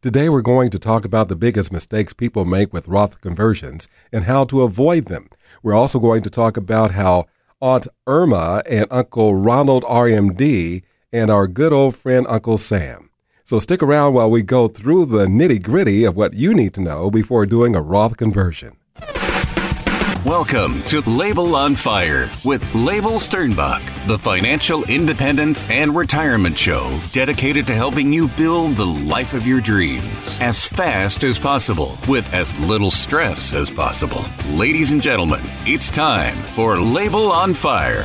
Today, we're going to talk about the biggest mistakes people make with Roth conversions and how to avoid them. We're also going to talk about how Aunt Irma and Uncle Ronald RMD and our good old friend Uncle Sam. So stick around while we go through the nitty-gritty of what you need to know before doing a Roth conversion. Welcome to Label on Fire with Leibel Sternbach, the financial independence and retirement show dedicated to helping you build the life of your dreams as fast as possible with as little stress as possible. Ladies and gentlemen, it's time for Label on Fire.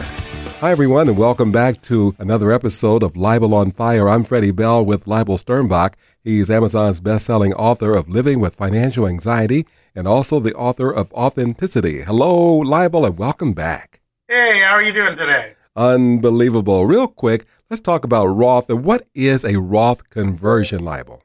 Hi, everyone, and welcome back to another episode of Label on Fire. I'm Freddie Bell with Leibel Sternbach. He's Amazon's best-selling author of Living with Financial Anxiety and also the author of Authenticity. Hello, Leibel, and welcome back. Hey, how are you doing today? Unbelievable. Real quick, let's talk about Roth. And what is a Roth conversion, Leibel?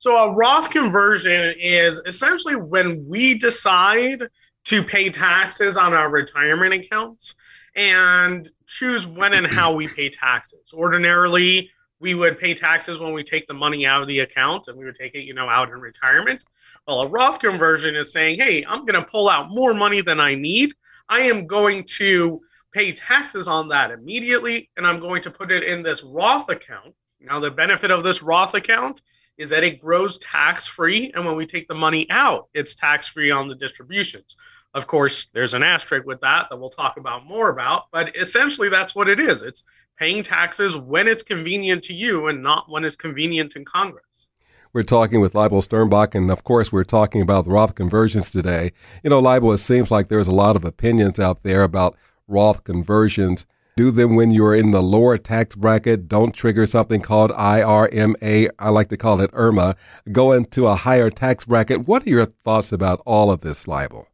So a Roth conversion is essentially when we decide to pay taxes on our retirement accounts and choose when and how we pay taxes. Ordinarily, we would pay taxes when we take the money out of the account and we would take it, out in retirement. Well, a Roth conversion is saying, hey, I'm going to pull out more money than I need. I am going to pay taxes on that immediately, and I'm going to put it in this Roth account. Now, the benefit of this Roth account is that it grows tax-free, and when we take the money out, it's tax-free on the distributions. Of course, there's an asterisk with that we'll talk about more about, but essentially that's what it is. It's paying taxes when it's convenient to you and not when it's convenient in Congress. We're talking with Leibel Sternbach, and of course, we're talking about Roth conversions today. Leibel, it seems like there's a lot of opinions out there about Roth conversions. Do them when you're in the lower tax bracket. Don't trigger something called IRMAA. I like to call it IRMA. Go into a higher tax bracket. What are your thoughts about all of this, Leibel?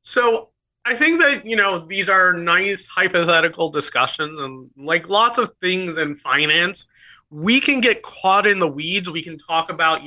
So I think that, these are nice hypothetical discussions, and like lots of things in finance, we can get caught in the weeds. We can talk about,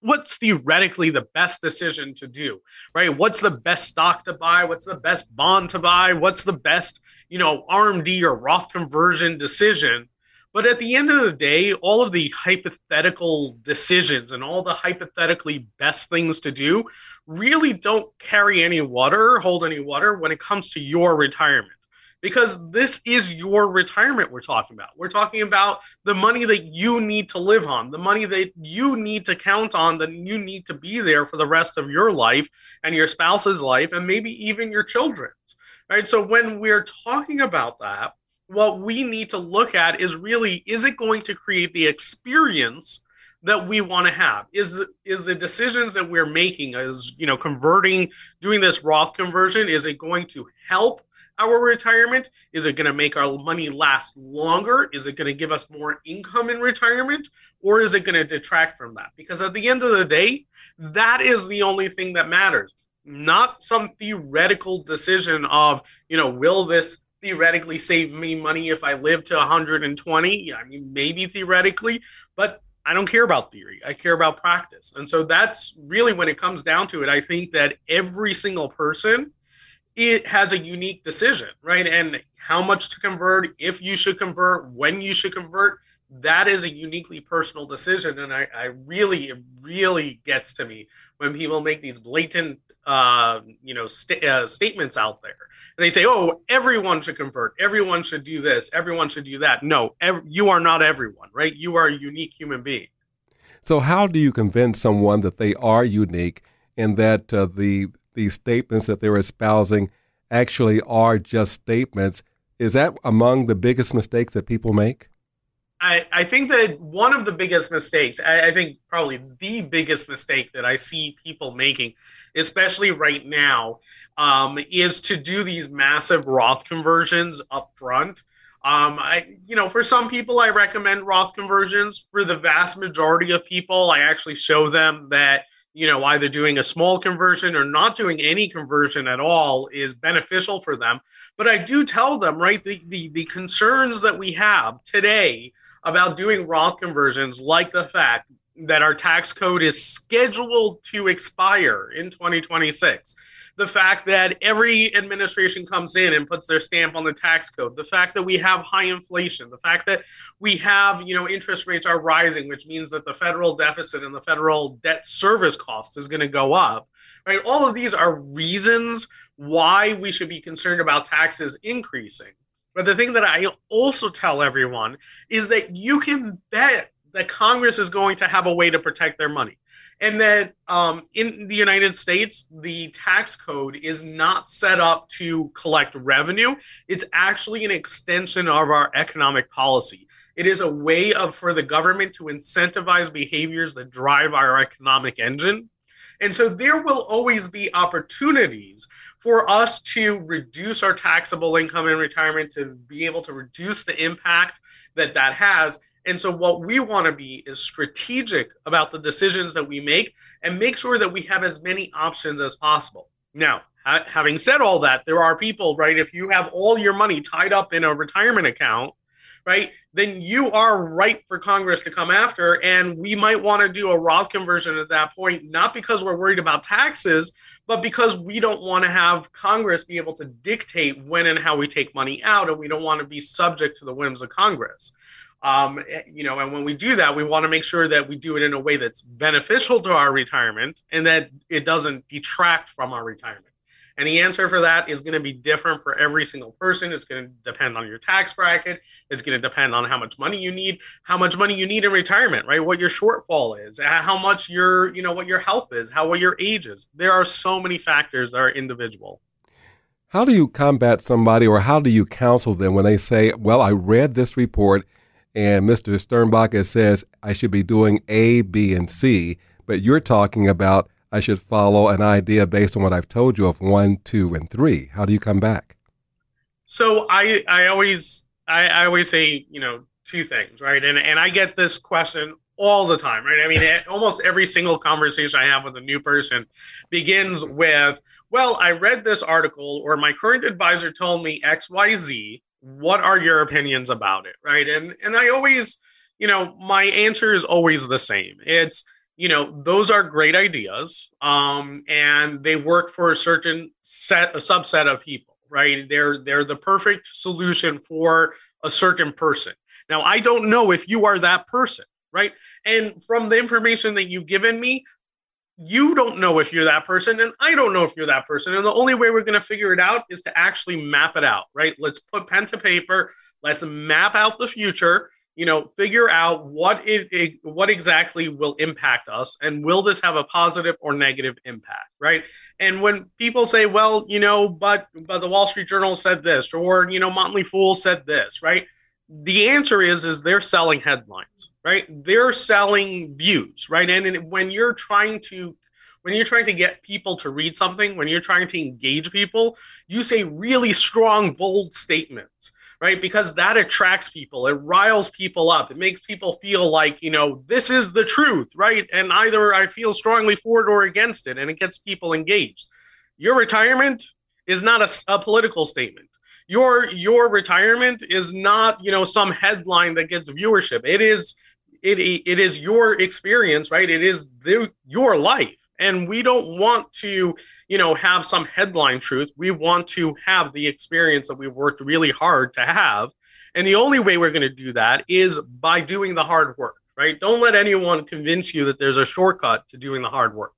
what's theoretically the best decision to do, right? What's the best stock to buy? What's the best bond to buy? What's the best, RMD or Roth conversion decision? But at the end of the day, all of the hypothetical decisions and all the hypothetically best things to do really don't carry any water, hold any water when it comes to your retirement. Because this is your retirement we're talking about. We're talking about the money that you need to live on, the money that you need to count on, that you need to be there for the rest of your life and your spouse's life and maybe even your children's, right? So when we're talking about that, what we need to look at is really, is it going to create the experience that we want to have? Is the decisions that we're making, converting, doing this Roth conversion, is it going to help our retirement? Is it going to make our money last longer? Is it going to give us more income in retirement? Or is it going to detract from that? Because at the end of the day, that is the only thing that matters. Not some theoretical decision of, will this theoretically save me money if I live to 120? Maybe theoretically, but I don't care about theory. I care about practice. And so that's really when it comes down to it. I think that every single person, it has a unique decision, right? And how much to convert, if you should convert, when you should convert, that is a uniquely personal decision. And it really gets to me when people make these blatant, statements out there. And they say, oh, everyone should convert. Everyone should do this. Everyone should do that. No, you are not everyone, right? You are a unique human being. So how do you convince someone that they are unique and that the statements that they're espousing actually are just statements? Is that among the biggest mistakes that people make? I think that one of the biggest mistakes, I think probably the biggest mistake that I see people making, especially right now, is to do these massive Roth conversions up front. For some people, I recommend Roth conversions. For the vast majority of people, I actually show them that, either doing a small conversion or not doing any conversion at all is beneficial for them. But I do tell them, right, the concerns that we have today about doing Roth conversions, like the fact that our tax code is scheduled to expire in 2026. The fact that every administration comes in and puts their stamp on the tax code, the fact that we have high inflation, the fact that we have, interest rates are rising, which means that the federal deficit and the federal debt service cost is going to go up, right? All of these are reasons why we should be concerned about taxes increasing. But the thing that I also tell everyone is that you can bet that Congress is going to have a way to protect their money. And that in the United States, the tax code is not set up to collect revenue. It's actually an extension of our economic policy. It is a way for the government to incentivize behaviors that drive our economic engine. And so there will always be opportunities for us to reduce our taxable income in retirement, to be able to reduce the impact that has. And so what we want to be is strategic about the decisions that we make and make sure that we have as many options as possible. Now, having said all that, there are people, right, if you have all your money tied up in a retirement account, right, then you are ripe for Congress to come after. And we might want to do a Roth conversion at that point, not because we're worried about taxes, but because we don't want to have Congress be able to dictate when and how we take money out. And we don't want to be subject to the whims of Congress. And when we do that, we want to make sure that we do it in a way that's beneficial to our retirement and that it doesn't detract from our retirement. And the answer for that is going to be different for every single person. It's going to depend on your tax bracket. It's going to depend on how much money you need in retirement, right? What your shortfall is, how much your, what your health is, what your age is. There are so many factors that are individual. How do you combat somebody, or how do you counsel them when they say, well, I read this report and Mr. Sternbach says I should be doing A, B, and C, but you're talking about I should follow an idea based on what I've told you of 1, 2, and 3. How do you come back? So I always say, two things, right? And I get this question all the time, right? I mean, almost every single conversation I have with a new person begins with, well, I read this article, or my current advisor told me X, Y, Z. What are your opinions about it, right? And I always, my answer is always the same. It's, those are great ideas, and they work for a subset of people, right? They're the perfect solution for a certain person. Now, I don't know if you are that person, right? And from the information that you've given me, you don't know if you're that person, and I don't know if you're that person. And the only way we're going to figure it out is to actually map it out, right? Let's put pen to paper. Let's map out the future, figure out what exactly will impact us, and will this have a positive or negative impact, right? And when people say, well, but the Wall Street Journal said this, or, Motley Fool said this, right? The answer is they're selling headlines, right? They're selling views, right? And when you're trying to get people to read something, when you're trying to engage people, you say really strong, bold statements, right? Because that attracts people. It riles people up. It makes people feel like, this is the truth, right? And either I feel strongly for it or against it, and it gets people engaged. Your retirement is not a political statement. Your retirement is not, some headline that gets viewership. It is your experience, right? It is your life. And we don't want to, have some headline truth. We want to have the experience that we worked really hard to have. And the only way we're going to do that is by doing the hard work, right? Don't let anyone convince you that there's a shortcut to doing the hard work.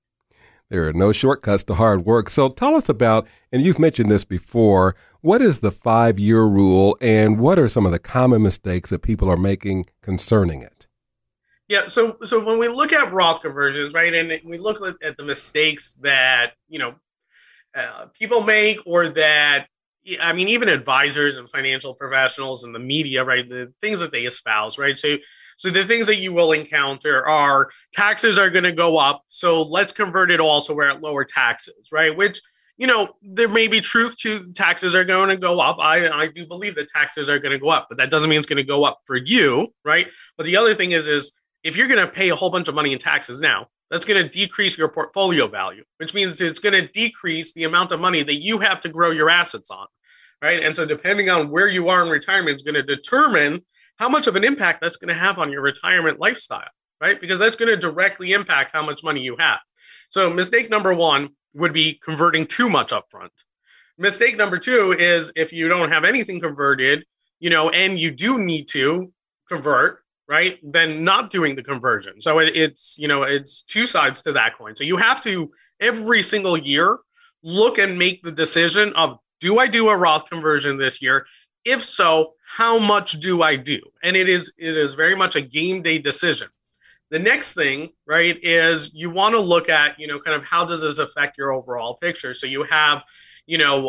There are no shortcuts to hard work. So tell us about, and you've mentioned this before, what is the 5-year rule, and what are some of the common mistakes that people are making concerning it? Yeah, so when we look at Roth conversions, right, and we look at the mistakes that, people make, or that, even advisors and financial professionals and the media, right, the things that they espouse, right? So the things that you will encounter are taxes are going to go up, so let's convert it all so we're at lower taxes, right? Which, there may be truth to taxes are going to go up. I do believe that taxes are going to go up, but that doesn't mean it's going to go up for you, right? But the other thing is if you're going to pay a whole bunch of money in taxes now, that's going to decrease your portfolio value, which means it's going to decrease the amount of money that you have to grow your assets on, right? And so depending on where you are in retirement is going to determine how much of an impact that's going to have on your retirement lifestyle. right? Because that's going to directly impact how much money you have. So mistake number one would be converting too much upfront. Mistake number two is if you don't have anything converted, you know, and you do need to convert, right? Then not doing the conversion. So it's, you know, it's two sides to that coin. So you have to every single year look and make the decision of, do I do a Roth conversion this year? If so, how much do I do? And it is very much a game day decision. The next thing, right, is you want to look at, you know, kind of how does this affect your overall picture? So you have, you know,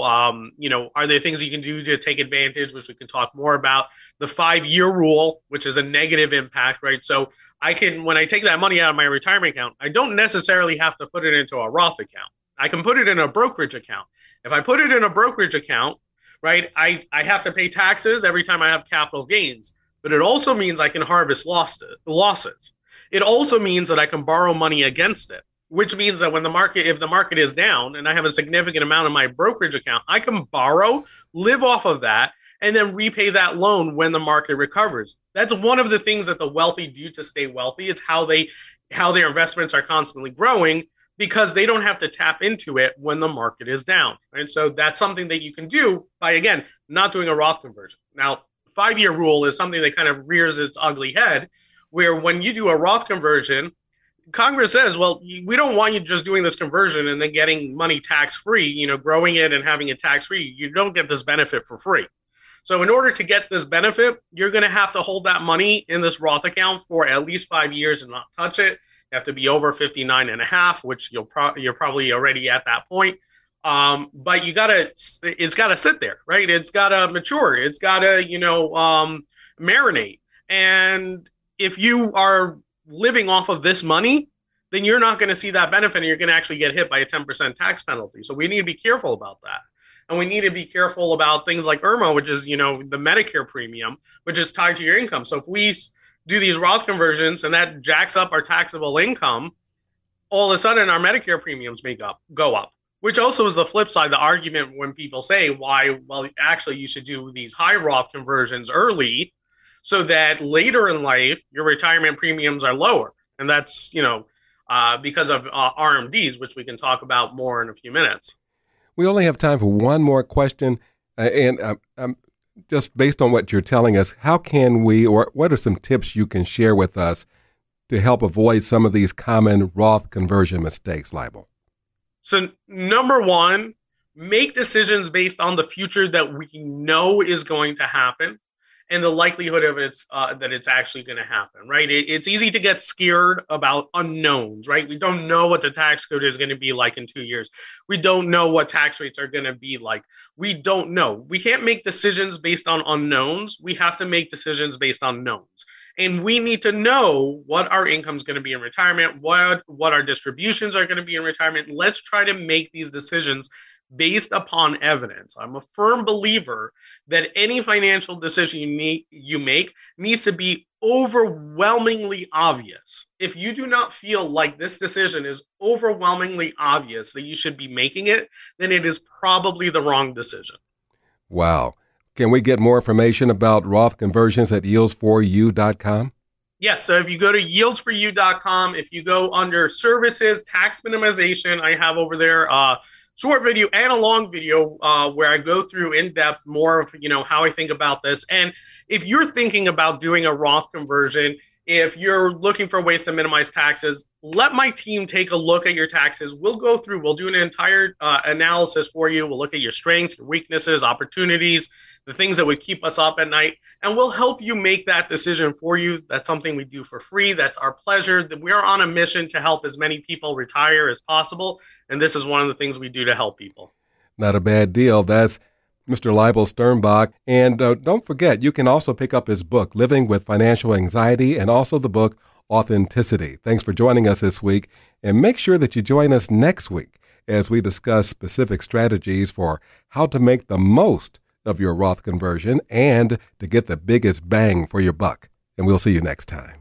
are there things you can do to take advantage, which we can talk more about, the 5-year rule, which is a negative impact, right? So I can, when I take that money out of my retirement account, I don't necessarily have to put it into a Roth account. I can put it in a brokerage account. If I put it in a brokerage account, right, I have to pay taxes every time I have capital gains, but it also means I can harvest losses. It also means that I can borrow money against it, which means that when the market, if the market is down and I have a significant amount in my brokerage account, I can borrow, live off of that, and then repay that loan when the market recovers. That's one of the things that the wealthy do to stay wealthy. It's how their investments are constantly growing, because they don't have to tap into it when the market is down. And so that's something that you can do by, again, not doing a Roth conversion. Now, 5-year rule is something that kind of rears its ugly head, where when you do a Roth conversion, Congress says, well, we don't want you just doing this conversion and then getting money tax-free, you know, growing it and having it tax-free. You don't get this benefit for free. So in order to get this benefit, you're going to have to hold that money in this Roth account for at least 5 years and not touch it. You have to be over 59.5, which you're probably already at that point. But it's got to sit there, right? It's got to mature. It's got to, you know, marinate. And if you are living off of this money, then you're not going to see that benefit, and you're going to actually get hit by a 10% tax penalty. So we need to be careful about that. And we need to be careful about things like IRMAA, which is, you know, the Medicare premium, which is tied to your income. So if we do these Roth conversions and that jacks up our taxable income, all of a sudden our Medicare premiums go up, which also is the flip side, the argument when people say why, well, actually you should do these high Roth conversions early so that later in life, your retirement premiums are lower. And that's, you know, because of RMDs, which we can talk about more in a few minutes. We only have time for one more question. Just based on what you're telling us, how can we, or what are some tips you can share with us to help avoid some of these common Roth conversion mistakes, Leibel? So number one, make decisions based on the future that we know is going to happen and the likelihood of that it's actually going to happen, right? It's easy to get scared about unknowns, right? We don't know what the tax code is going to be like in 2 years. We don't know what tax rates are going to be like. We don't know. We can't make decisions based on unknowns. We have to make decisions based on knowns. And we need to know what our income is going to be in retirement, what our distributions are going to be in retirement. Let's try to make these decisions based upon evidence. I'm a firm believer that any financial decision you make needs to be overwhelmingly obvious. If you do not feel like this decision is overwhelmingly obvious that you should be making it, then it is probably the wrong decision. Wow. Can we get more information about Roth conversions at yields4u.com? Yes. So if you go to yields4u.com, if you go under services, tax minimization, I have over there short video and a long video where I go through in depth more of, you know, how I think about this. And if you're thinking about doing a Roth conversion, if you're looking for ways to minimize taxes, let my team take a look at your taxes. We'll go through, we'll do an entire analysis for you. We'll look at your strengths, your weaknesses, opportunities, the things that would keep us up at night, and we'll help you make that decision for you. That's something we do for free. That's our pleasure. We're on a mission to help as many people retire as possible, and this is one of the things we do to help people. Not a bad deal. That's Mr. Leibel Sternbach. And don't forget, you can also pick up his book, Living with Financial Anxiety, and also the book, Authenticity. Thanks for joining us this week. And make sure that you join us next week as we discuss specific strategies for how to make the most of your Roth conversion and to get the biggest bang for your buck. And we'll see you next time.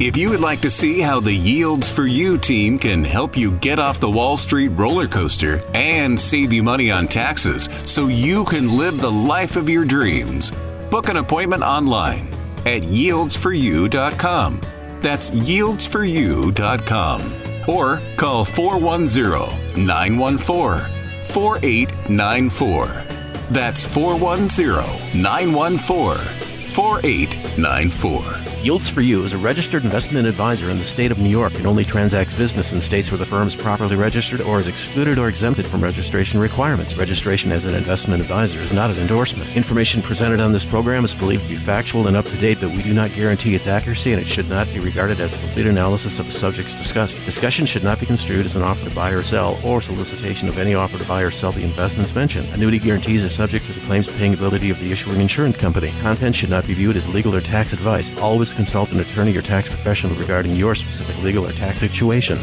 If you would like to see how the Yields for You team can help you get off the Wall Street roller coaster and save you money on taxes so you can live the life of your dreams, book an appointment online at yieldsforyou.com. That's yieldsforyou.com. Or call 410-914-4894. That's 410-914-4894. Yields for You is a registered investment advisor in the state of New York and only transacts business in states where the firm is properly registered or is excluded or exempted from registration requirements. Registration as an investment advisor is not an endorsement. Information presented on this program is believed to be factual and up-to-date, but we do not guarantee its accuracy, and it should not be regarded as a complete analysis of the subjects discussed. Discussion should not be construed as an offer to buy or sell or solicitation of any offer to buy or sell the investments mentioned. Annuity guarantees are subject to the claims paying ability of the issuing insurance company. Content should not be viewed as legal or tax advice. Always consult an attorney or tax professional regarding your specific legal or tax situation.